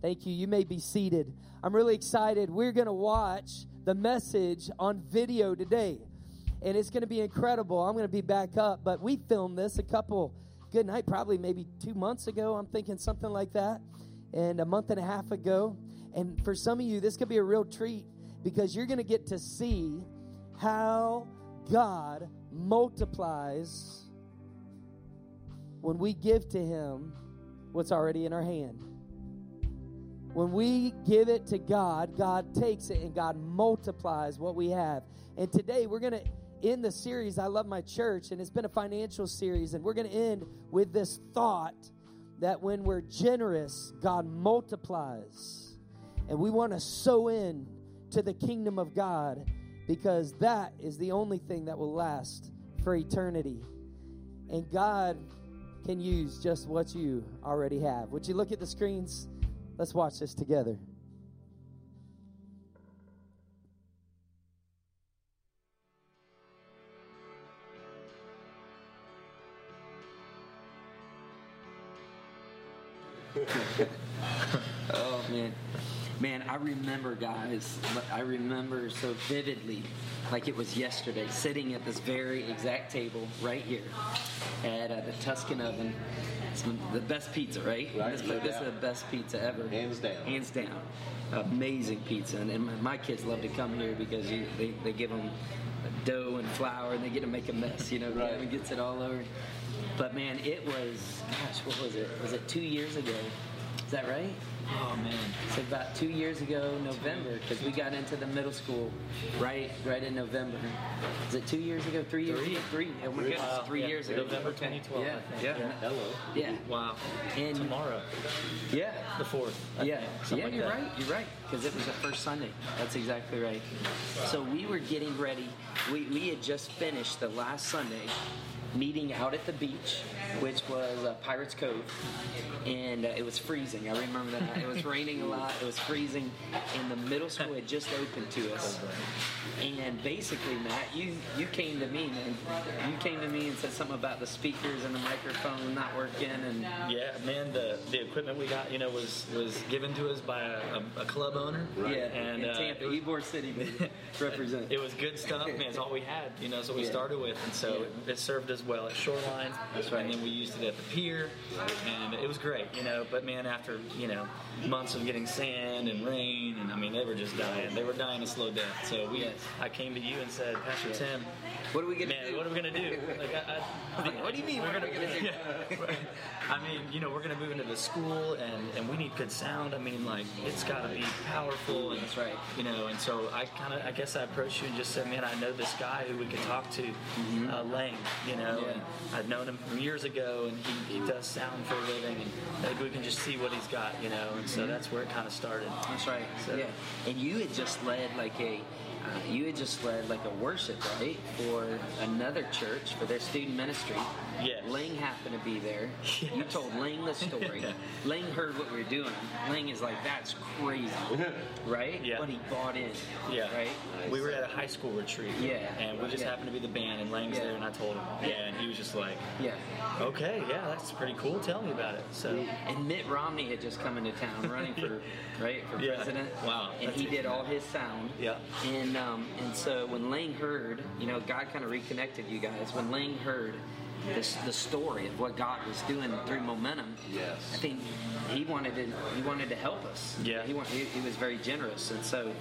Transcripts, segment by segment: Thank you. You may be seated. I'm really excited. We're going to watch the message on video today, and it's going to be incredible. I'm going to be back up, but we filmed this probably 2 months ago. I'm thinking something like that, and a month and a half ago. And for some of you, this could be a real treat because you're going to get to see how God multiplies when we give to Him what's already in our hand. When we give it to God, God takes it and God multiplies what we have. And today we're going to end the series, I Love My Church, and it's been a financial series. And we're going to end with this thought that when we're generous, God multiplies. And we want to sow in to the kingdom of God because that is the only thing that will last for eternity. And God can use just what you already have. Would you look at the screens? Let's watch this together. Oh, man. Man, I remember, guys. I remember so vividly, like it was yesterday, sitting at this very exact table right here at the Tuscan Oven. It's the best pizza, right? This is the best pizza ever. Hands down. Hands down. Amazing pizza. And my kids love to come here because they give them dough and flour, and they get to make a mess, you know. Right. Gavin gets it all over. But, man, it was, gosh, what was it? Was it 2 years ago? Is that right? Oh, man. So about 2 years ago, November, because we got into the middle school right in November. Is it 2 years ago? 3 years? Three. Oh, my goodness. 3 years ago. November 2012, yeah. I think. Yeah. Hello. Yeah. Wow. And tomorrow. Yeah. The 4th. Yeah. Yeah, you're right. You're right. Because it was the first Sunday. That's exactly right. So we were getting ready. We had just finished the last Sunday meeting out at the beach, which was Pirate's Cove, and it was freezing. I remember that night. It was raining a lot. It was freezing, and the middle school had just opened to us. And basically, Matt, you came to me, man. You came to me and said something about the speakers and the microphone not working. And yeah, man, the equipment we got, you know, was given to us by a club owner. Right. Yeah, and in Tampa, Ybor City represent. It was good stuff, man. It's all we had, you know. So we started with, and so it served us well at Shoreline. That's right. And then we used it at the pier, and it was great, you know. But man, after, you know, months of getting sand and rain, and I mean, they were just dying. They were dying a slow death. So I came to you and said, Pastor Tim, what are we gonna do? What are we gonna do? Like, what do you mean? What are we gonna do? Yeah. I mean, you know, we're gonna move into the school, and we need good sound. I mean, like, it's gotta be powerful. And that's right. You know, and so I guess I approached you and just said, man, I know this guy who we can talk to, mm-hmm. Lane. You know. Yeah. And I've known him from years ago, and he does sound for a living, and like, we can just see what he's got, you know, and so that's where it kind of started. That's right. So. Yeah. And you had just led like a worship, right, for another church, for their student ministry. Yes. Ling happened to be there. Yes. You told Ling the story. Yeah. Ling heard what we were doing. Ling is like, that's crazy, right? Yeah. But he bought in, right? We were at a high school retreat, and we just happened to be the band, and Lang's there, and I told him. Yeah, and he was just like, okay, that's pretty cool. Tell me about it. So. And Mitt Romney had just come into town running for president. Wow. And he did all his sound. Yeah. And so when Ling heard, you know, God kind of reconnected you guys. When Ling heard the story of what God was doing through Momentum, I think he wanted to help us. Yeah. He was very generous, and so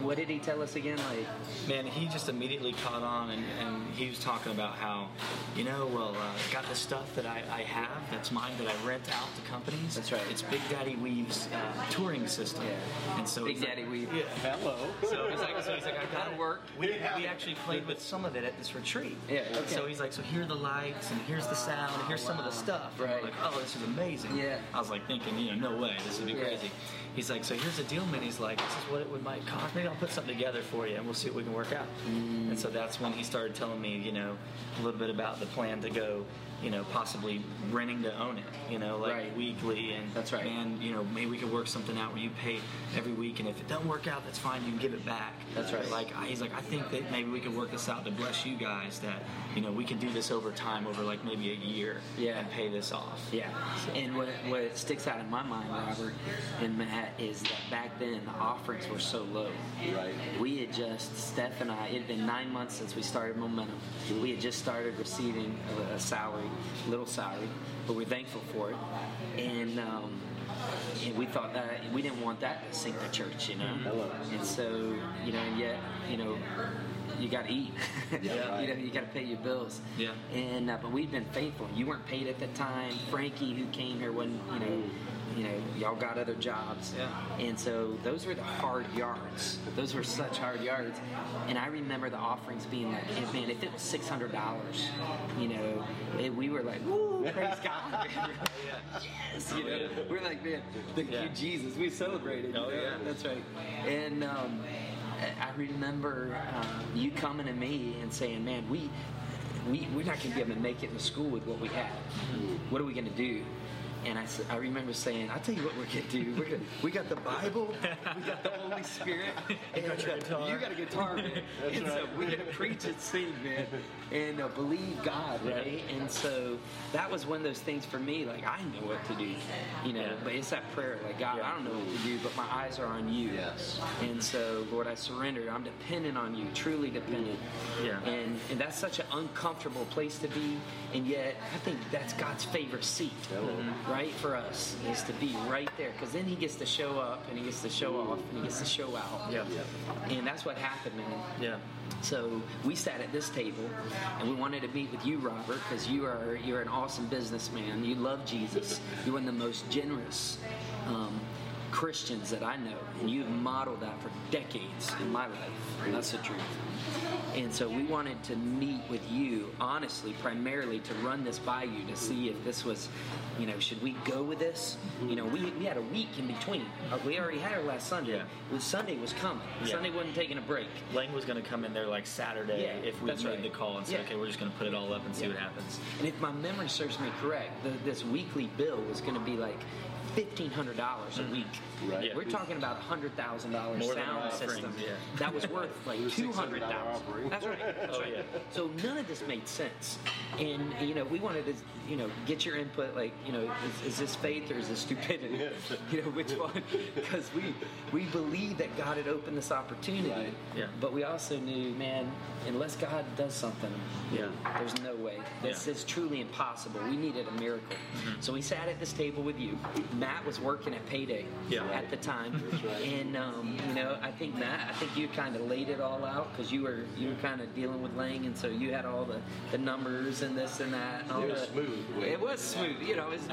what did he tell us again? Like, man, he just immediately caught on, and he was talking about how, you know, got the stuff that I have that's mine that I rent out to companies. That's right. It's Big Daddy Weave's touring system. Yeah. And so Big Daddy Weave. Yeah. Hello. So he's like, I got to work. We actually played with some of it at this retreat. Yeah. Okay. So he's like, so here are the lights, and here's the sound, and here's some of the stuff. Right. I'm like, oh, this is amazing. Yeah. I was like thinking, you know, no way, this would be crazy. He's like, so here's the deal, man. He's like, this is what it would might cost. Maybe I'll put something together for you, and we'll see what we can work out. And so that's when he started telling me, you know, a little bit about the plan to go you know, possibly renting to own it, you know, like weekly. And that's right. And, you know, maybe we could work something out where you pay every week, and if it doesn't work out, that's fine. You can give it back. That's right. Like, he's like, I think that maybe we could work this out to bless you guys that, you know, we can do this over time, over like maybe a year and pay this off. Yeah. And what sticks out in my mind, Robert and Matt, is that back then the offerings were so low. Right. We had just, Steph and I, it had been 9 months since we started Momentum. We had just started receiving a salary, little salary, but we're thankful for it. And we thought that we didn't want that to sink the church, you know. And so, you know, and yet, you know, you got to eat. You know, you got to pay your bills. Yeah. And but we've been faithful. You weren't paid at the time. Frankie, who came here, wasn't, you know. You know, y'all got other jobs. Yeah. And so those were the hard yards. Those were such hard yards. And I remember the offerings being like, man, if it was $600, you know, we were like, woo, praise God. Yes, you know. We're like, man, thank you, Jesus. We celebrated. Oh, yeah. That's right. And I remember you coming to me and saying, man, we're not going to be able to make it in school with what we have. What are we going to do? And I remember saying, I'll tell you what we're going to do. We got the Bible. We got the Holy Spirit. And you got a guitar, man. And so we're going to preach and sing, man. And believe God, right? And so that was one of those things for me. Like, I know what to do, you know. But it's that prayer. Like, God, I don't know what to do, but my eyes are on you. Yes. And so, Lord, I surrender. I'm dependent on you, truly dependent. Yeah. And that's such an uncomfortable place to be. And yet, I think that's God's favorite seat. Right, for us is to be right there, because then he gets to show up and he gets to show off and he gets to show out. And that's what happened, man. So we sat at this table and we wanted to meet with you, Robert, because you're an awesome businessman. You love Jesus. You're one of the most generous Christians that I know, and you've modeled that for decades in my life. And that's the truth. And so we wanted to meet with you, honestly, primarily to run this by you, to see if this was, you know, should we go with this? You know, we had a week in between. We already had our last Sunday. Sunday was coming. Sunday wasn't taking a break. Lang was going to come in there like Saturday if we made the call and say, okay, we're just going to put it all up and see what happens. And if my memory serves me correct, this weekly bill was going to be like $1,500 a week. Right. Yeah. We're talking about $100,000 sound system. That was worth like $200,000. That's right. So none of this made sense. And you know, we wanted to, you know, get your input. Like, you know, is this faith or is this stupidity? You know, which one? Because we believe that God had opened this opportunity. But we also knew, man, unless God does something, there's no way. This is truly impossible. We needed a miracle. So we sat at this table with you. Matt was working at Payday at the time, and you know, I think Matt, you kind of laid it all out, because you were kind of dealing with Lang, and so you had all the numbers and this and that. And all it was smooth. It was smooth, you know. It's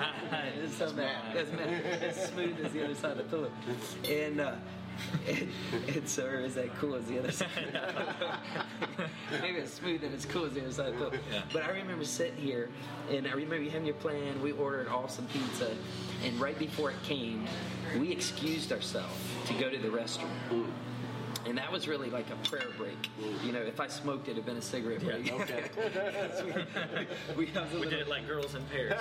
so bad. As smooth as the other side of the pillow, and so, or is that cool as the other side? Maybe it's smooth and it's cool as the other side. But I remember sitting here, and I remember you having your plan. We ordered awesome pizza, and right before it came, we excused ourselves to go to the restroom. And that was really like a prayer break. You know, if I smoked, it'd have been a cigarette break. We did it like girls in pairs.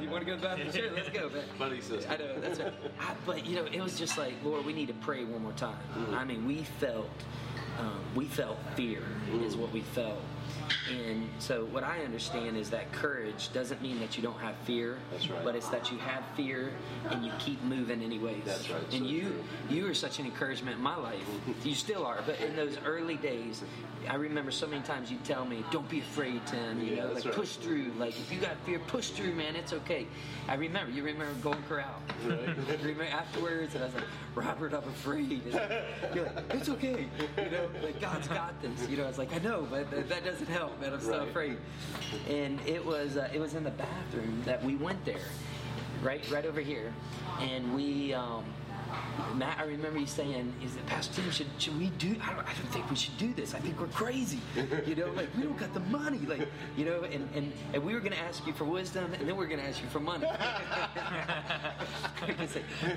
You want to go to the bathroom? Sure, let's go. Buddy sister. I know, that's right. But, you know, it was just like, Lord, we need to pray one more time. I mean, we felt fear is what we felt. And so what I understand is that courage doesn't mean that you don't have fear, but it's that you have fear and you keep moving anyways. And you are such an encouragement in my life. You still are, but in those early days, I remember so many times you tell me, don't be afraid, Tim, you know, like push through. Like if you got fear, push through, man, it's okay. I remember, you remember Golden Corral. Remember afterwards, and I was like, Robert, I'm afraid. And you're like, it's okay. You know, like God's got this. You know, I was like, I know, but that doesn't help. Man, I'm so afraid. And it was in the bathroom that we went there. right over here. And we, Matt, I remember you saying, "Is that Pastor Tim? Should we do? I don't think we should do this. I think we're crazy. You know, like we don't got the money. Like, you know, and we were going to ask you for wisdom, and then we're going to ask you for money."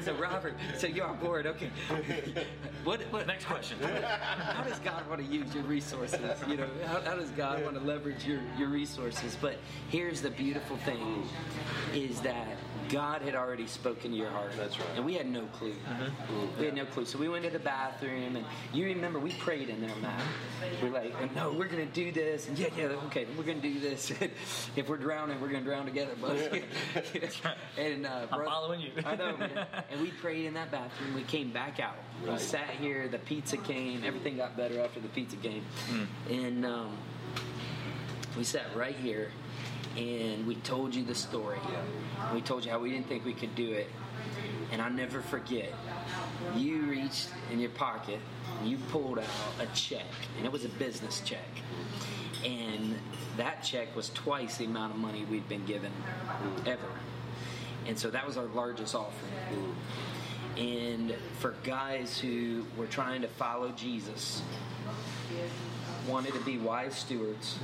So Robert, so you're on board, okay? What? Next question. How does God want to use your resources? You know, how does God want to leverage your resources? But here's the beautiful thing: is that God had already spoken to your heart. That's right. And we had no clue. Mm-hmm. We had no clue. So we went to the bathroom, and you remember we prayed in there, Matt. We're like, "No, we're going to do this." And okay, we're going to do this. If we're drowning, we're going to drown together, buddy. And I'm following you. I know, man. And we prayed in that bathroom. We came back out. Right. We sat here. The pizza came. Everything got better after the pizza came. And we sat right here. And we told you the story. We told you how we didn't think we could do it. And I'll never forget, you reached in your pocket, you pulled out a check, and it was a business check. And that check was twice the amount of money we'd been given ever. And so that was our largest offering. And for guys who were trying to follow Jesus, wanted to be wise stewards,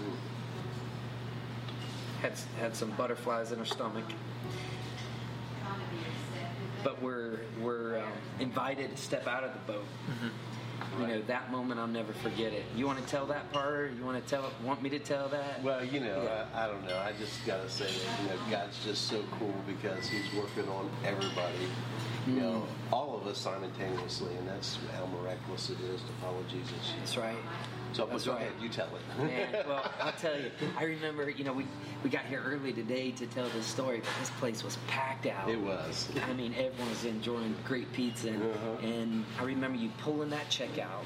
had some butterflies in her stomach, but we're invited to step out of the boat. Mm-hmm. You know, that moment, I'll never forget it. You want to tell that part? You want to want me to tell that? Well, you know, yeah. I don't know. I just got to say that, you know, God's just so cool because he's working on everybody. You know, all of us simultaneously, and that's how miraculous it is to follow Jesus. That's right. So that's go ahead, you tell it. Man, well, I'll tell you. I remember, you know, we got here early today to tell this story, but this place was packed out. It was. I mean, everyone was enjoying great pizza, and I remember you pulling that check out.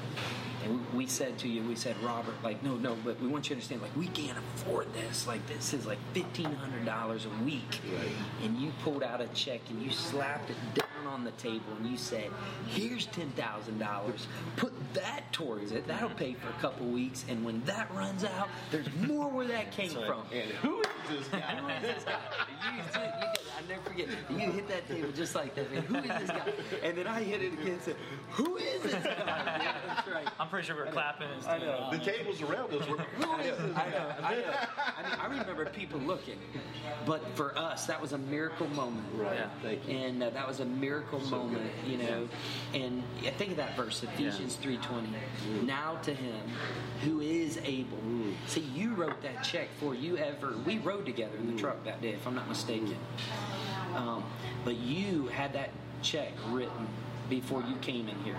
And we said to you, we said, "Robert, like, no, but we want you to understand, like, we can't afford this. Like, this is like $1,500 a week." Right. And you pulled out a check and you slapped it down on the table and you said, "Here's $10,000. Put that towards it. That'll pay for a couple weeks. And when that runs out, there's more where that came from." And who is this guy? Who is this guy? I'll never forget. You hit that table just like that. Man, who is this guy? And then I hit it again and said, "Who is this guy?" Yeah, that's right. I'm pretty sure we were clapping. And I know. The tables around us were, "Who is this guy?" I know. I mean, I remember people looking. But for us, that was a miracle moment. Right. Yeah. Thank you. And that was a miracle moment, good. You know. Yeah. And I think of that verse, Ephesians 3:20. Now to him who is able. Ooh. See, you wrote that check for you ever. We rode together in the truck that day, if I'm not mistaken. But you had that check written before you came in here,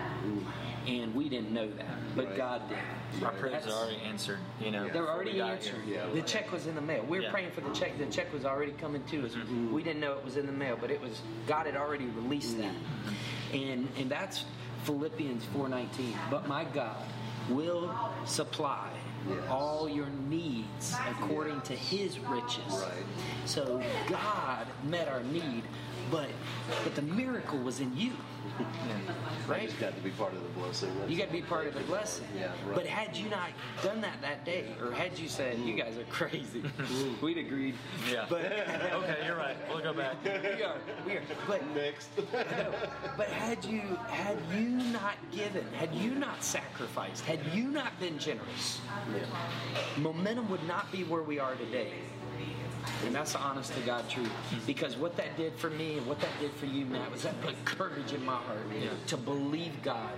and we didn't know that, but right. God did. Right. Our prayers are already answered. You know, they're already answered. Yeah, the check was in the mail. We were praying for the check. The check was already coming to us. Mm-hmm. We didn't know it was in the mail, but it was. God had already released that, and that's Philippians 4:19. But my God will supply all your needs according to his riches. Right. So God met our need, but the miracle was in you. Right? You just got to be part of the blessing. You got to be part of the blessing. Yeah, right. But had you not done that day, or had you said, "You guys are crazy," we'd agreed. Yeah. But okay, you're right. We'll go back. We are. But next. But had you not given, had you not sacrificed, had you not been generous, Momentum would not be where we are today. And that's the honest to God truth. Because what that did for me and what that did for you, Matt, was that put courage in my heart to believe God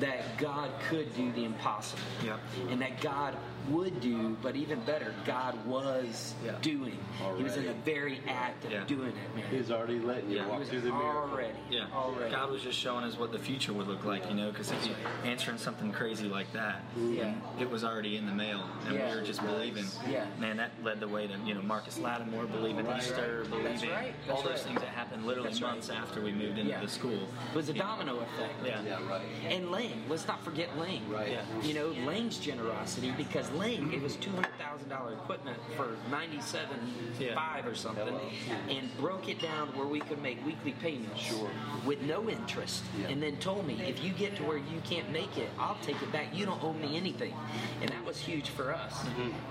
that God could do the impossible. And that God would do, but even better, God was doing. Already. He was in the very act of doing it, man. He's already letting you walk through the mirror. Already. God was just showing us what the future would look like, you know, because if you're answering something crazy like that, it was already in the mail. And we were just believing. Man, that led the way to, you know, Marcus Lattimore, believing Easter, believing all those things that happened literally months after we moved into the school. It was a domino effect. And Lane, let's not forget Lane. Right. You know, Lane's generosity, because Blink, it was $200,000 equipment for $97.5 or something, and broke it down where we could make weekly payments with no interest, and then told me, if you get to where you can't make it, I'll take it back. You don't owe me anything. And that was huge for us,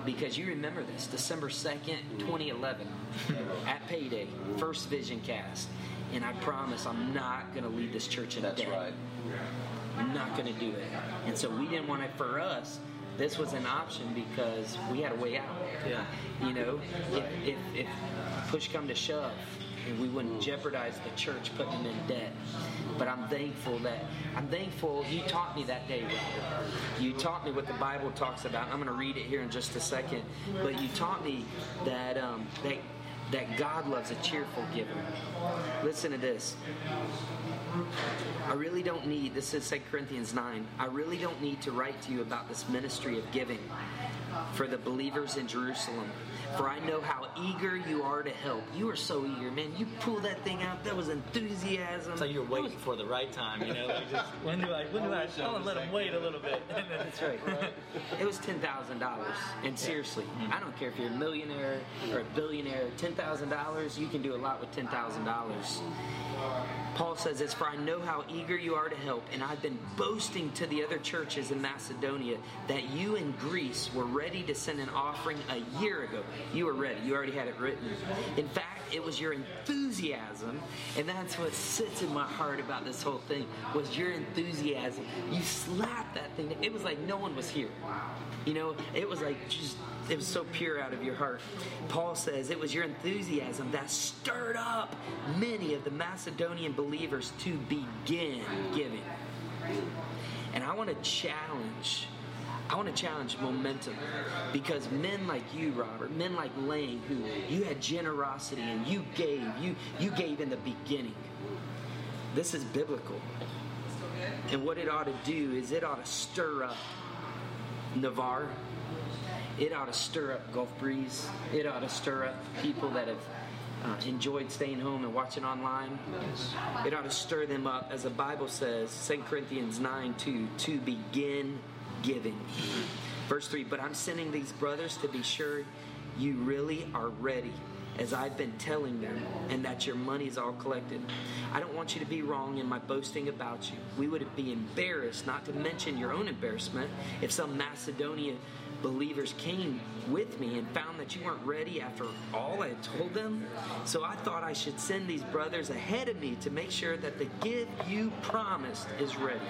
because you remember this, December 2nd, 2011, at Payday, first Vision Cast. And I promise I'm not going to lead this church in debt. That's right. I'm not going to do it. And so we didn't want it for us. This was an option because we had a way out. Yeah. You know, if push come to shove, and we wouldn't jeopardize the church putting them in debt. But I'm thankful you taught me that day, Robert. You taught me what the Bible talks about. I'm going to read it here in just a second. But you taught me that that God loves a cheerful giver. Listen to this. This is 2 Corinthians 9. I really don't need to write to you about this ministry of giving for the believers in Jerusalem. For I know how eager you are to help. You are so eager, man. You pulled that thing out. That was enthusiasm. It's like you're waiting for the right time, you know? Like just, when do I let them wait a little bit? That's right. It was $10,000. And seriously, I don't care if you're a millionaire or a billionaire. $10,000, you can do a lot with $10,000. Paul says this, for I know how eager you are to help, and I've been boasting to the other churches in Macedonia that you in Greece were ready to send an offering a year ago. You were ready. You already had it written. In fact, it was your enthusiasm, and that's what sits in my heart about this whole thing, was your enthusiasm. You slapped that thing. It was like no one was here. You know, it was like just... It was so pure out of your heart. Paul says it was your enthusiasm that stirred up many of the Macedonian believers to begin giving. And I want to challenge Momentum, because men like you, Robert, men like Lane, who you had generosity and you gave in the beginning. This is biblical. And what it ought to do is it ought to stir up Navarre. It ought to stir up Gulf Breeze. It ought to stir up people that have enjoyed staying home and watching online. Nice. It ought to stir them up, as the Bible says, 2 Corinthians 9:2, to begin giving. Verse 3, but I'm sending these brothers to be sure you really are ready, as I've been telling them, and that your money is all collected. I don't want you to be wrong in my boasting about you. We would be embarrassed, not to mention your own embarrassment, if some Macedonian believers came with me and found that you weren't ready after all I had told them. So I thought I should send these brothers ahead of me to make sure that the gift you promised is ready.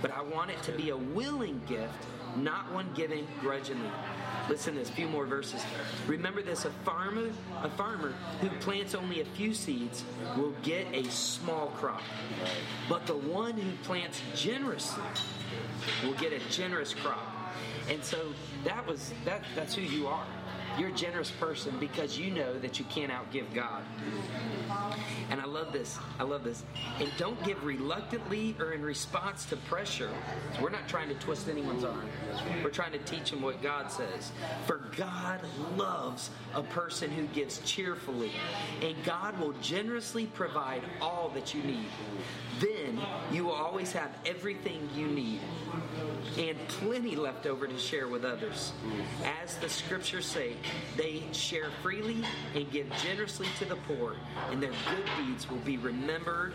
But I want it to be a willing gift, not one given grudgingly. Listen to this, a few more verses. Remember this, a farmer who plants only a few seeds will get a small crop. But the one who plants generously will get a generous crop. And so that's who you are. You're a generous person because you know that you can't outgive God. And I love this. And don't give reluctantly or in response to pressure. We're not trying to twist anyone's arm. We're trying to teach them what God says. For God loves a person who gives cheerfully. And God will generously provide all that you need. Then you will always have everything you need, and plenty left over to share with others. As the scriptures say, they share freely and give generously to the poor, and their good deeds will be remembered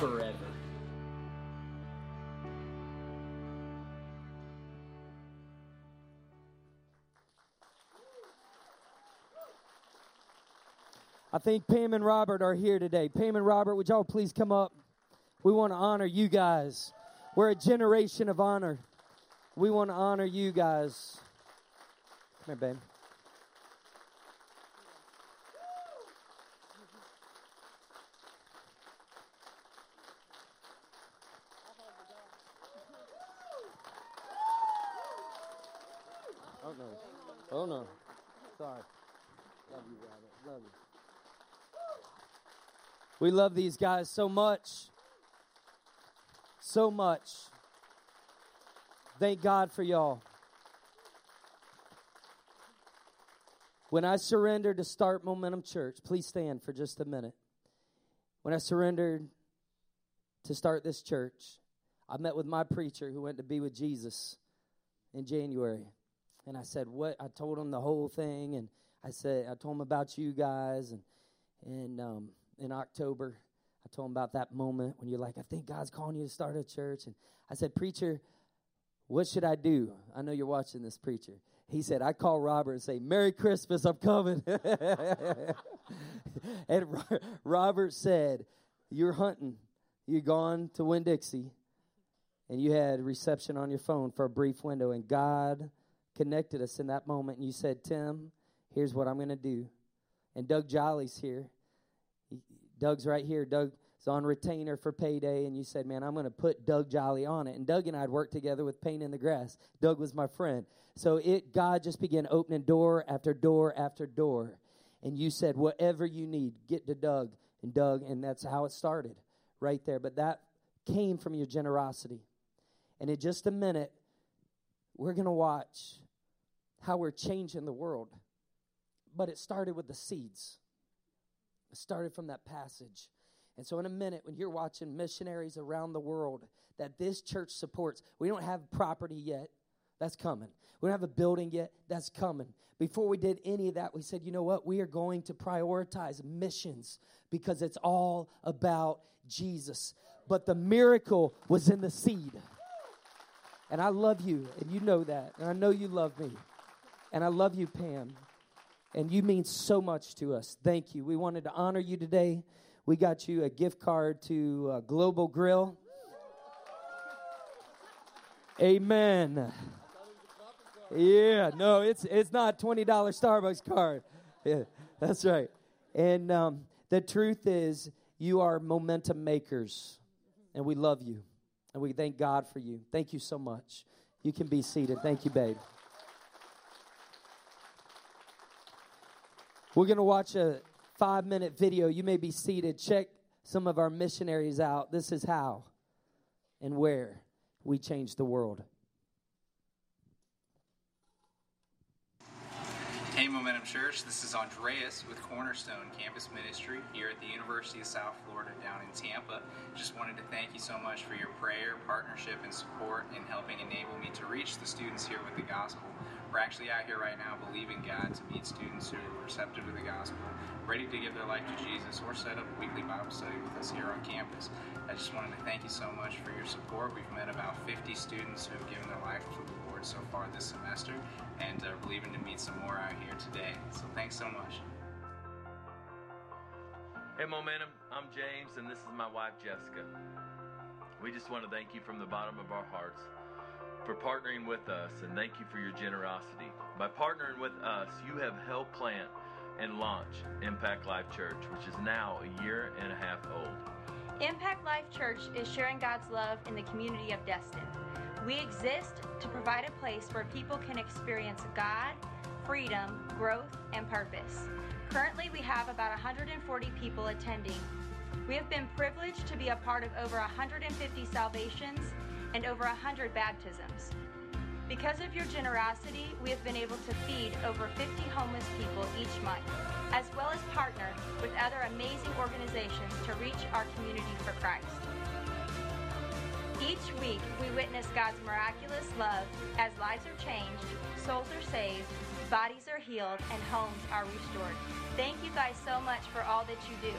forever. I think Pam and Robert are here today. Pam and Robert, would y'all please come up? We want to honor you guys. We're a generation of honor. We want to honor you guys. Come here, babe. Oh, no. Oh, no. Sorry. Love you, Robert. Love you. We love these guys so much. So much. Thank God for y'all. When I surrendered to start Momentum Church, please stand for just a minute. When I surrendered to start this church, I met with my preacher who went to be with Jesus. in January. And I said, what? I told him the whole thing, and I told him about you guys, and in October, I told him about that moment when you're like, I think God's calling you to start a church. And I said, preacher, what should I do? I know you're watching this, preacher. He said, I call Robert and say, Merry Christmas, I'm coming. And Robert said, you're hunting. You're gone to Winn-Dixie, and you had reception on your phone for a brief window, and God connected us in that moment, and you said, Tim, here's what I'm going to do. And Doug Jolly's here. Doug's right here. Doug is on retainer for Payday, and you said, man, I'm going to put Doug Jolly on it. And Doug and I had worked together with Pain in the Grass. Doug was my friend. So God just began opening door after door after door, and you said, whatever you need, get to Doug, and that's how it started. Right there, but that came from your generosity. And in just a minute, we're going to watch how we're changing the world. But it started with the seeds. It started from that passage. And so in a minute, when you're watching missionaries around the world that this church supports, we don't have property yet. That's coming. We don't have a building yet. That's coming. Before we did any of that, we said, you know what? We are going to prioritize missions because it's all about Jesus. But the miracle was in the seed. And I love you, and you know that. And I know you love me. And I love you, Pam. And you mean so much to us. Thank you. We wanted to honor you today. We got you a gift card to Global Grill. Amen. Yeah, no, it's not $20 Starbucks card. Yeah, that's right. And the truth is, you are momentum makers, and we love you, and we thank God for you. Thank you so much. You can be seated. Thank you, babe. We're going to watch a 5-minute video. You may be seated. Check some of our missionaries out. This is how and where we change the world. Hey, Momentum Church, this is Andreas with Cornerstone Campus Ministry here at the University of South Florida down in Tampa. Just wanted to thank you so much for your prayer, partnership, and support in helping enable me to reach the students here with the gospel. We're actually out here right now believing God to meet students who are receptive to the gospel, ready to give their life to Jesus, or set up a weekly Bible study with us here on campus. I just wanted to thank you so much for your support. We've met about 50 students who have given their life to the Lord so far this semester, and are believing to meet some more out here today. So thanks so much. Hey Momentum, I'm James, and this is my wife Jessica. We just want to thank you from the bottom of our hearts for partnering with us, and thank you for your generosity. By partnering with us, you have helped plant and launch Impact Life Church, which is now a year and a half old. Impact Life Church is sharing God's love in the community of Destin. We exist to provide a place where people can experience God, freedom, growth, and purpose. Currently, we have about 140 people attending. We have been privileged to be a part of over 150 salvations and over 100 baptisms. Because of your generosity, we have been able to feed over 50 homeless people each month, as well as partner with other amazing organizations to reach our community for Christ. Each week, we witness God's miraculous love as lives are changed, souls are saved, bodies are healed, and homes are restored. Thank you guys so much for all that you do.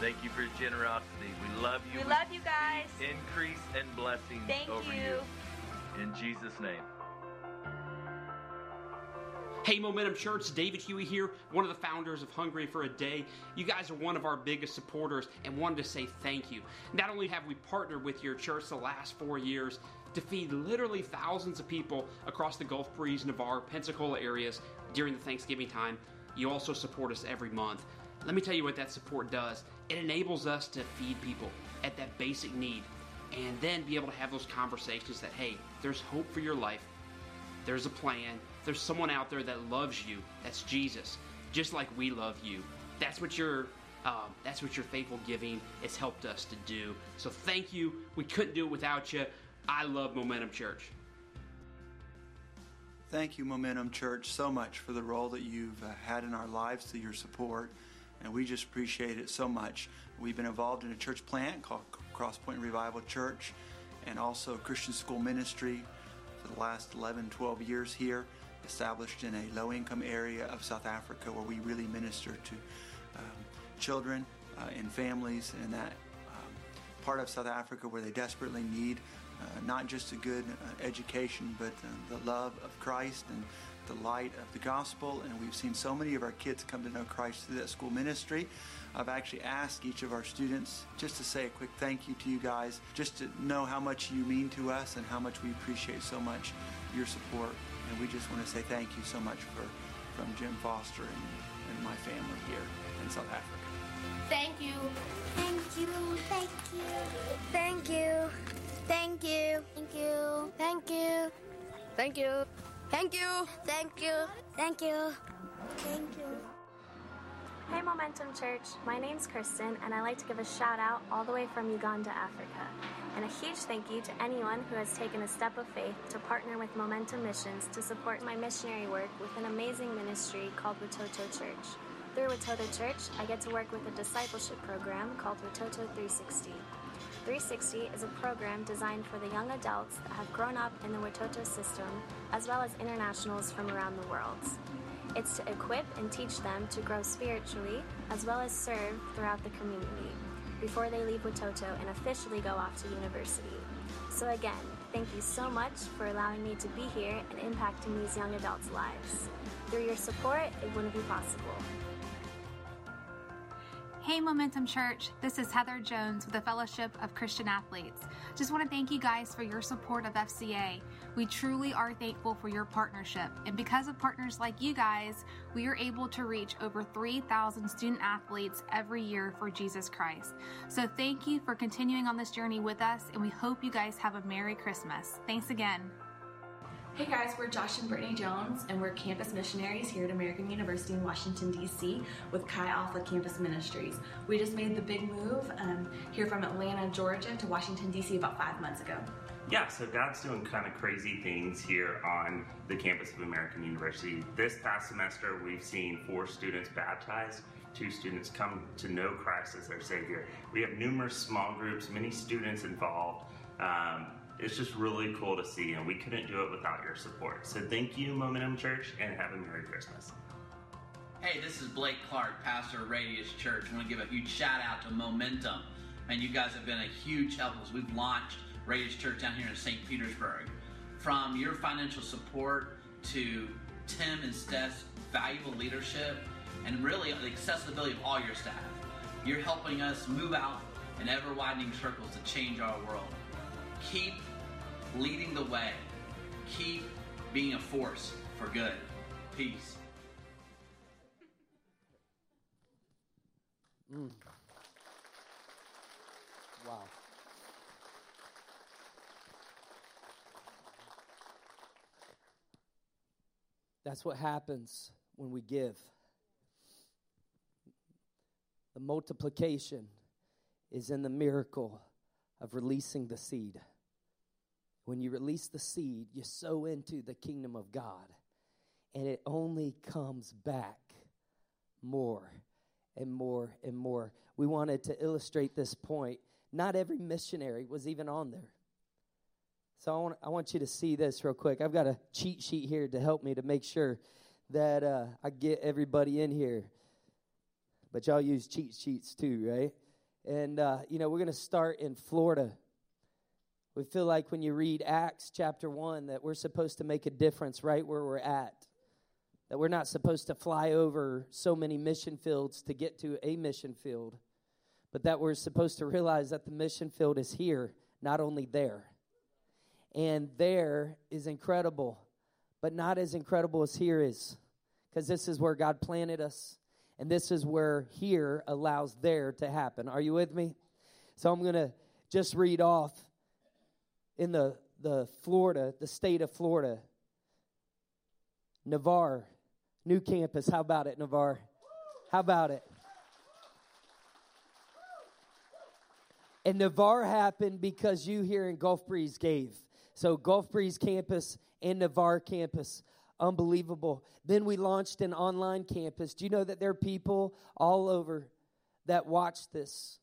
Thank you for your generosity. We love you. We love you guys. Increase and blessings over you. In Jesus' name. Hey, Momentum Church, David Huey here, one of the founders of Hungry for a Day. You guys are one of our biggest supporters and wanted to say thank you. Not only have we partnered with your church the last 4 years to feed literally thousands of people across the Gulf Breeze, Navarre, Pensacola areas during the Thanksgiving time, you also support us every month. Let me tell you what that support does. It enables us to feed people at that basic need and then be able to have those conversations that, hey, there's hope for your life, there's a plan, there's someone out there that loves you. That's Jesus, just like we love you. That's what your faithful giving has helped us to do. So thank you. We couldn't do it without you. I love Momentum Church. Thank you, Momentum Church, so much for the role that you've had in our lives through your support, and we just appreciate it so much. We've been involved in a church plant called Cross Point Revival Church, and also Christian School Ministry. for the last 11, 12 years here, established in a low-income area of South Africa where we really minister to children and families in that part of South Africa where they desperately need not just a good education, but the love of Christ and the light of the gospel. And we've seen so many of our kids come to know Christ through that school ministry. I've actually asked each of our students just to say a quick thank you to you guys, just to know how much you mean to us and how much we appreciate so much your support. And we just want to say thank you so much from Jim Foster and my family here in South Africa. Thank you. Thank you. Thank you. Thank you. Thank you. Thank you. Thank you. Thank you. Thank you. Thank you. Thank you. Thank you. Hey, Momentum Church. My name's Kristen, and I'd like to give a shout out all the way from Uganda, Africa. And a huge thank you to anyone who has taken a step of faith to partner with Momentum Missions to support my missionary work with an amazing ministry called Watoto Church. Through Watoto Church, I get to work with a discipleship program called Watoto 360. 360 is a program designed for the young adults that have grown up in the Watoto system, as well as internationals from around the world. It's to equip and teach them to grow spiritually, as well as serve throughout the community, before they leave Watoto and officially go off to university. So again, thank you so much for allowing me to be here and impacting these young adults' lives. Through your support, it wouldn't be possible. Hey Momentum Church, this is Heather Jones with the Fellowship of Christian Athletes. Just want to thank you guys for your support of FCA. We truly are thankful for your partnership. And because of partners like you guys, we are able to reach over 3,000 student athletes every year for Jesus Christ. So thank you for continuing on this journey with us, and we hope you guys have a Merry Christmas. Thanks again. Hey guys, we're Josh and Brittany Jones, and we're campus missionaries here at American University in Washington, D.C. with Chi Alpha Campus Ministries. We just made the big move here from Atlanta, Georgia to Washington, D.C. about 5 months ago. Yeah, so God's doing kind of crazy things here on the campus of American University. This past semester, we've seen 4 students baptized, 2 students come to know Christ as their Savior. We have numerous small groups, many students involved. It's just really cool to see, and we couldn't do it without your support. So thank you, Momentum Church, and have a Merry Christmas. Hey, this is Blake Clark, pastor of Radius Church. I want to give a huge shout out to Momentum. And you guys have been a huge help as we've launched Radius Church down here in St. Petersburg. From your financial support to Tim and Steph's valuable leadership and really the accessibility of all your staff, you're helping us move out in ever-widening circles to change our world. Keep leading the way. Keep being a force for good. Peace. Wow. That's what happens when we give. The multiplication is in the miracle of releasing the seed. When you release the seed, you sow into the kingdom of God, and it only comes back more and more and more. We wanted to illustrate this point. Not every missionary was even on there. So I want you to see this real quick. I've got a cheat sheet here to help me to make sure that I get everybody in here. But y'all use cheat sheets too, right? And, we're going to start in Florida. We feel like when you read Acts chapter 1 that we're supposed to make a difference right where we're at. That we're not supposed to fly over so many mission fields to get to a mission field. But that we're supposed to realize that the mission field is here, not only there. And there is incredible, but not as incredible as here is. Because this is where God planted us. And this is where here allows there to happen. Are you with me? So I'm going to just read off in the state of Florida. Navarre, new campus. How about it, Navarre? How about it? And Navarre happened because you here in Gulf Breeze gave. So Gulf Breeze campus and Navarre campus. Unbelievable. Then we launched an online campus. Do you know that there are people all over that watch this?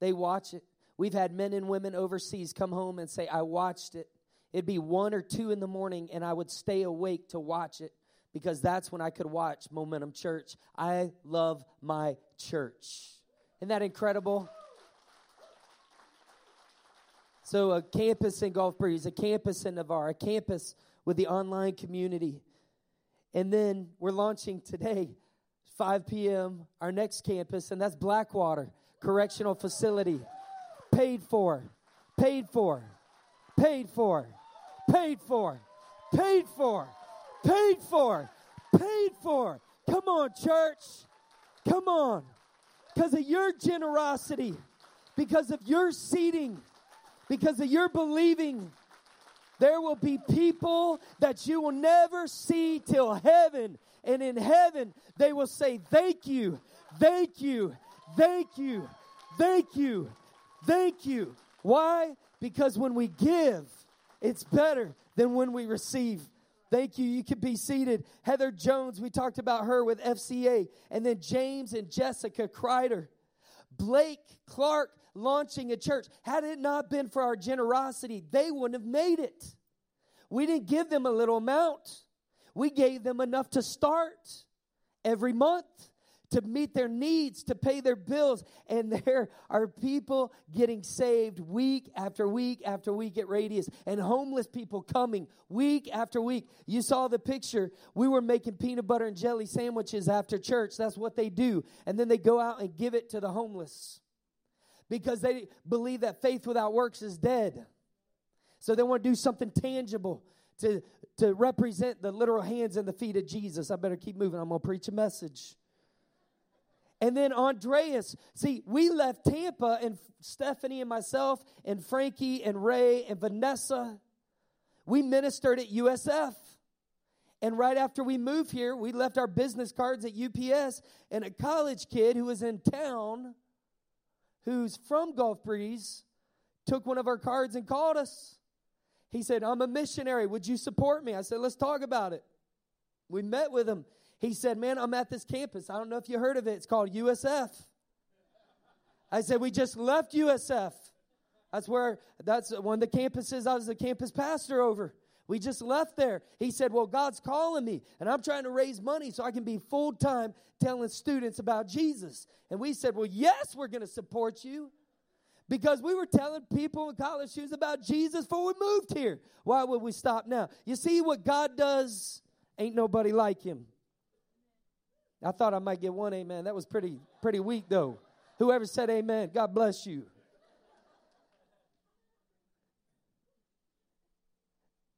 They watch it. We've had men and women overseas come home and say, I watched it. It'd be 1 or 2 in the morning, and I would stay awake to watch it because that's when I could watch Momentum Church. I love my church. Isn't that incredible? So a campus in Gulf Breeze, a campus in Navarre, a campus with the online community. And then we're launching today, 5 p.m., our next campus, and that's Blackwater Correctional Facility. Paid for. Come on, church. Come on. Because of your generosity, because of your seating, because of your believing, there will be people that you will never see till heaven. And in heaven, they will say, thank you, thank you, thank you, thank you, thank you. Why? Because when we give, it's better than when we receive. Thank you. You can be seated. Heather Jones, we talked about her with FCA. And then James and Jessica Kreider. Blake Clark launching a church. Had it not been for our generosity, they wouldn't have made it. We didn't give them a little amount. We gave them enough to start every month, to meet their needs, to pay their bills. And there are people getting saved week after week after week at Radius. And homeless people coming week after week. You saw the picture. We were making peanut butter and jelly sandwiches after church. That's what they do. And then they go out and give it to the homeless. Because they believe that faith without works is dead. So they want to do something tangible to represent the literal hands and the feet of Jesus. I better keep moving. I'm going to preach a message. And then Andreas, see, we left Tampa, and Stephanie and myself and Frankie and Ray and Vanessa. We ministered at USF. And right after we moved here, we left our business cards at UPS. And a college kid who was in town, who's from Gulf Breeze, took one of our cards and called us. He said, I'm a missionary. Would you support me? I said, let's talk about it. We met with him. He said, man, I'm at this campus. I don't know if you heard of it. It's called USF. I said, we just left USF. That's one of the campuses I was the campus pastor over. We just left there. He said, well, God's calling me, and I'm trying to raise money so I can be full-time telling students about Jesus. And we said, well, yes, we're going to support you. Because we were telling people in college shoes about Jesus before we moved here. Why would we stop now? You see what God does? Ain't nobody like him. I thought I might get one amen. That was pretty weak, though. Whoever said amen, God bless you.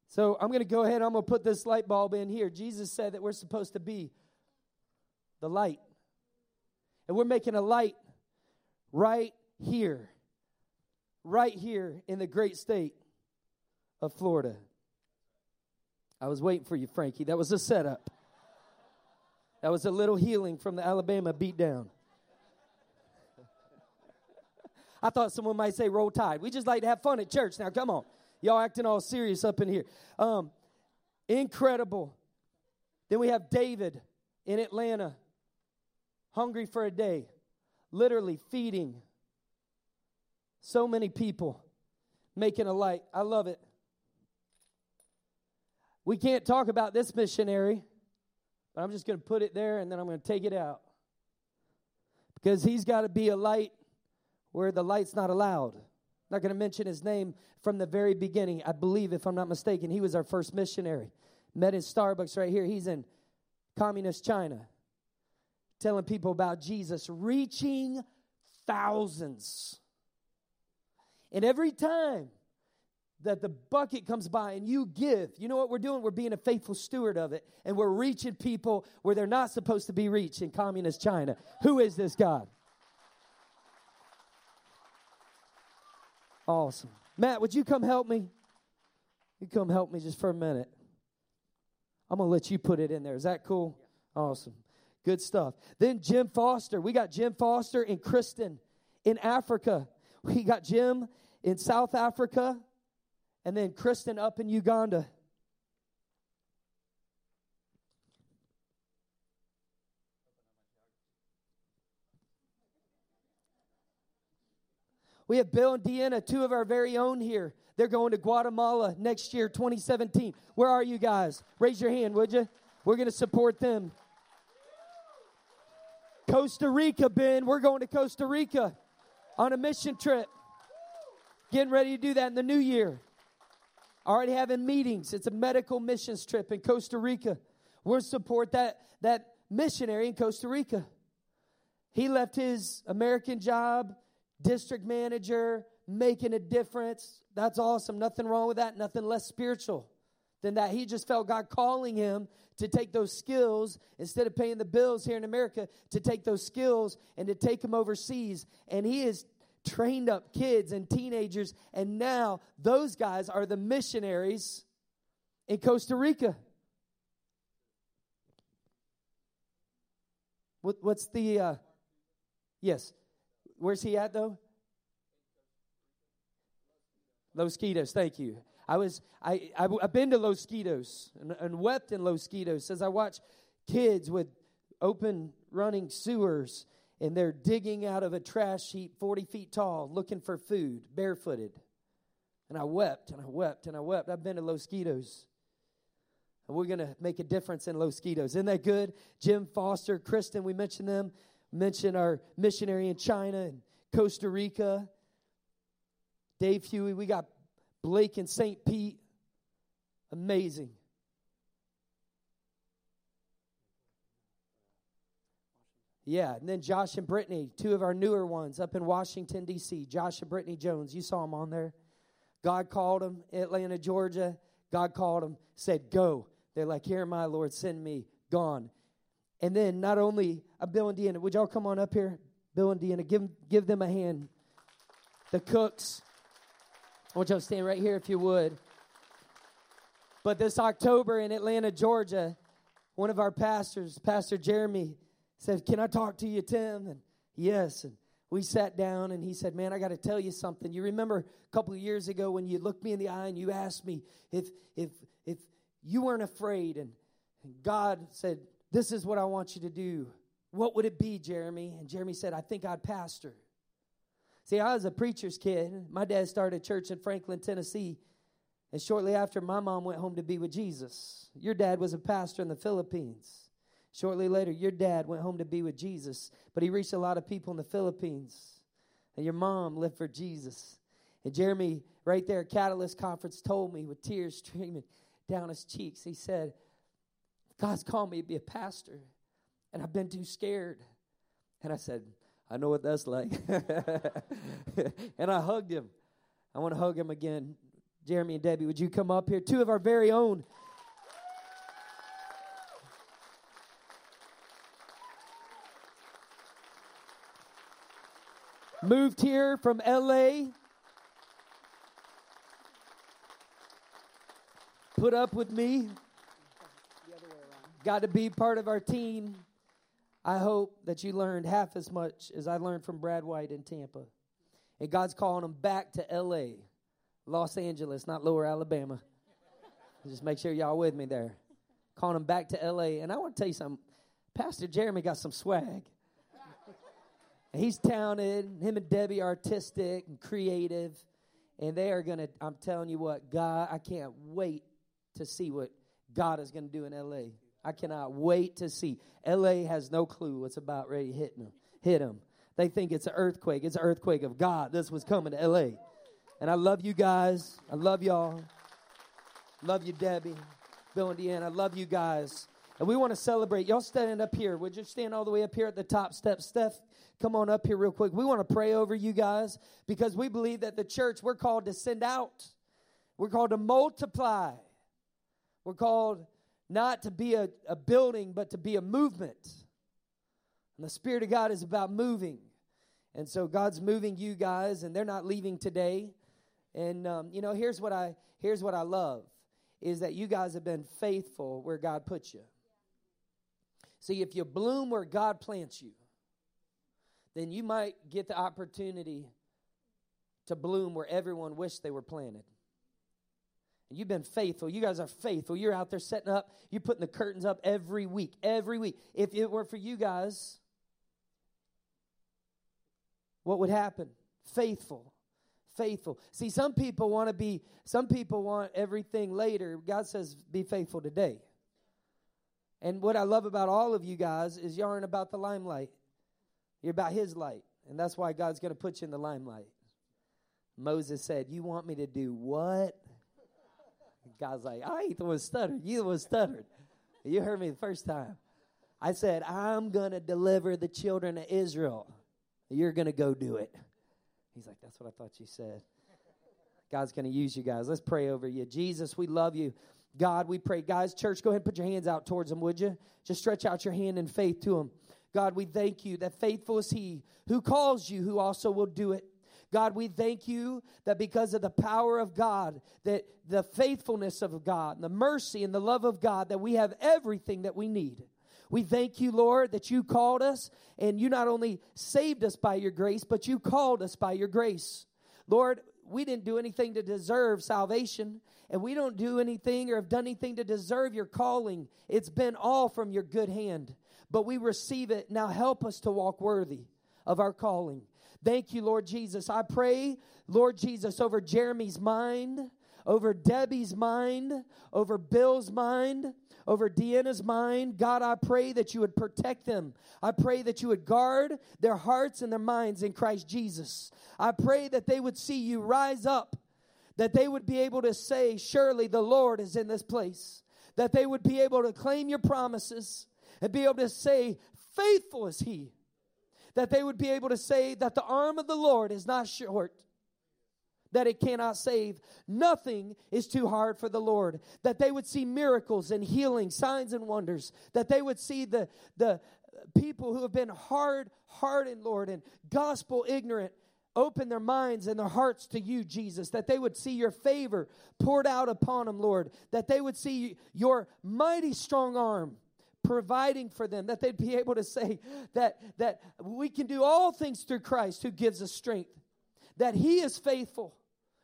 So I'm going to go ahead. I'm going to put this light bulb in here. Jesus said that we're supposed to be the light. And we're making a light right here in the great state of Florida. I was waiting for you, Frankie. That was a setup. That was a little healing from the Alabama beatdown. I thought someone might say roll tide. We just like to have fun at church. Now, come on. Y'all acting all serious up in here. Incredible. Then we have David in Atlanta, hungry for a day, literally feeding so many people, making a light. I love it. We can't talk about this missionary. I'm just going to put it there, and then I'm going to take it out. Because he's got to be a light where the light's not allowed. I'm not going to mention his name from the very beginning. I believe, if I'm not mistaken, he was our first missionary. Met in Starbucks right here. He's in communist China, telling people about Jesus, reaching thousands. And every time that the bucket comes by and you give, you know what we're doing? We're being a faithful steward of it. And we're reaching people where they're not supposed to be reached in communist China. Who is this God? Awesome. Matt, would you come help me? You come help me just for a minute. I'm going to let you put it in there. Is that cool? Awesome. Good stuff. Then Jim Foster. We got Jim Foster and Kristen in Africa. We got Jim in South Africa. And then Kristen up in Uganda. We have Bill and Deanna, two of our very own here. They're going to Guatemala next year, 2017. Where are you guys? Raise your hand, would you? We're going to support them. Costa Rica, Ben. We're going to Costa Rica on a mission trip. Getting ready to do that in the new year. Already having meetings. It's a medical missions trip in Costa Rica. We'll support that missionary in Costa Rica. He left his American job, district manager, making a difference. That's awesome. Nothing wrong with that. Nothing less spiritual than that. He just felt God calling him to take those skills, instead of paying the bills here in America, to take those skills and to take them overseas. And he has trained up kids and teenagers. And now those guys are the missionaries in Costa Rica. What's the, yes, where's he at though? Los Quitos, thank you. I've been to Los Quitos and wept in Los Quitos as I watch kids with open running sewers, and they're digging out of a trash heap 40 feet tall looking for food, barefooted. And I wept and I wept and I wept. I've been to Los Quitos. And we're going to make a difference in Los Quitos. Isn't that good? Jim Foster, Kristen, we mentioned them. Mentioned our missionary in China and Costa Rica. Dave Huey, we got Blake and St. Pete. Amazing. Yeah, and then Josh and Brittany, two of our newer ones up in Washington, D.C. Josh and Brittany Jones, you saw them on there. God called them in Atlanta, Georgia. God called them, said, go. They're like, here am I, Lord, send me, gone. And then not only Bill and Deanna, would y'all come on up here? Bill and Deanna, give them a hand. The cooks. I want y'all to stand right here if you would. But this October in Atlanta, Georgia, one of our pastors, Pastor Jeremy, said, can I talk to you, Tim? And yes. And we sat down and he said, man, I got to tell you something. You remember a couple of years ago when you looked me in the eye and you asked me if you weren't afraid, and God said, this is what I want you to do. What would it be, Jeremy? And Jeremy said, I think I'd pastor. See, I was a preacher's kid. My dad started a church in Franklin, Tennessee. And shortly after, my mom went home to be with Jesus. Your dad was a pastor in the Philippines. Shortly later, your dad went home to be with Jesus. But he reached a lot of people in the Philippines. And your mom lived for Jesus. And Jeremy, right there at Catalyst Conference, told me with tears streaming down his cheeks, he said, God's called me to be a pastor, and I've been too scared. And I said, I know what that's like. And I hugged him. I want to hug him again. Jeremy and Debbie, would you come up here? Two of our very own. Moved here from L.A. Put up with me. Got to be part of our team. I hope that you learned half as much as I learned from Brad White in Tampa. And God's calling them back to L.A., Los Angeles, not Lower Alabama. Just make sure y'all with me there. Calling them back to L.A. And I want to tell you something. Pastor Jeremy got some swag. And he's talented. Him and Debbie are artistic and creative. And they are going to, I'm telling you what, God, I can't wait to see what God is going to do in L.A. I cannot wait to see. L.A. has no clue what's about ready to hit them. They think it's an earthquake. It's an earthquake of God. This was coming to L.A. And I love you guys. I love y'all. Love you, Debbie, Bill, and Deanna. I love you guys. And we want to celebrate. Y'all stand up here. Would you stand all the way up here at the top step? Steph, come on up here real quick. We want to pray over you guys because we believe that the church, we're called to send out. We're called to multiply. We're called not to be a building, but to be a movement. And the Spirit of God is about moving. And so God's moving you guys, and they're not leaving today. And, here's what I love, is that you guys have been faithful where God puts you. See, if you bloom where God plants you, then you might get the opportunity to bloom where everyone wished they were planted. You've been faithful. You guys are faithful. You're out there setting up. You're putting the curtains up every week, every week. If it weren't for you guys, what would happen? Faithful. faithful. See, some people want everything later. God says, be faithful today. And what I love about all of you guys is you aren't about the limelight. You're about his light. And that's why God's going to put you in the limelight. Moses said, you want me to do what? God's like, I ain't the one stuttered. You the one stuttered. You heard me the first time. I said, I'm going to deliver the children of Israel. You're going to go do it. He's like, that's what I thought you said. God's going to use you guys. Let's pray over you. Jesus, we love you. God, we pray. Guys, church, go ahead and put your hands out towards them, would you? Just stretch out your hand in faith to them. God, we thank you that faithful is he who calls you, who also will do it. God, we thank you that because of the power of God, that the faithfulness of God, the mercy and the love of God, that we have everything that we need. We thank you, Lord, that you called us, and you not only saved us by your grace, but you called us by your grace. Lord, we didn't do anything to deserve salvation, and we don't do anything or have done anything to deserve your calling. It's been all from your good hand, but we receive it. Now help us to walk worthy of our calling. Thank you, Lord Jesus. I pray, Lord Jesus, over Jeremy's mind, over Debbie's mind, over Bill's mind, over Deanna's mind. God, I pray that you would protect them. I pray that you would guard their hearts and their minds in Christ Jesus. I pray that they would see you rise up, that they would be able to say, surely the Lord is in this place, that they would be able to claim your promises and be able to say, faithful is he, that they would be able to say that the arm of the Lord is not short, that it cannot save. Nothing is too hard for the Lord. That they would see miracles and healing, signs and wonders. That they would see the people who have been hardened, Lord, and gospel ignorant, open their minds and their hearts to you, Jesus. That they would see your favor poured out upon them, Lord. That they would see your mighty strong arm providing for them. That they'd be able to say that we can do all things through Christ who gives us strength. That he is faithful,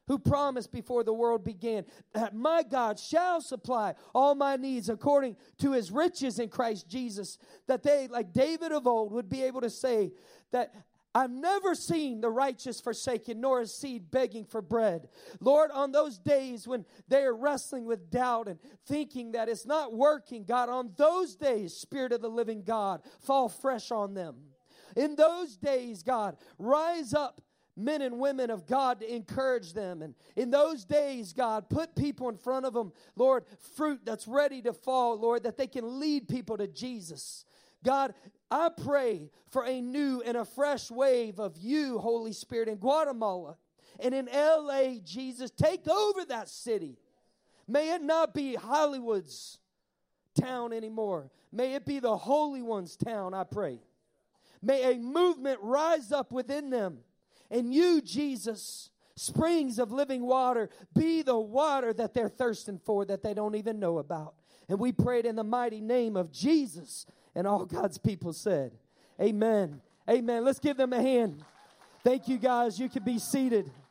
who promised before the world began, that my God shall supply all my needs according to his riches in Christ Jesus. That they, like David of old, would be able to say that I've never seen the righteous forsaken, nor his seed begging for bread. Lord, on those days when they are wrestling with doubt and thinking that it's not working, God, on those days, Spirit of the living God, fall fresh on them. In those days, God, rise up men and women of God to encourage them. And in those days, God, put people in front of them, Lord, fruit that's ready to fall, Lord, that they can lead people to Jesus. God, I pray for a new and a fresh wave of you, Holy Spirit, in Guatemala and in L.A., Jesus. Take over that city. May it not be Hollywood's town anymore. May it be the Holy One's town, I pray. May a movement rise up within them. And you, Jesus, springs of living water, be the water that they're thirsting for, that they don't even know about. And we prayed in the mighty name of Jesus, and all God's people said, amen. Amen. Let's give them a hand. Thank you, guys. You can be seated.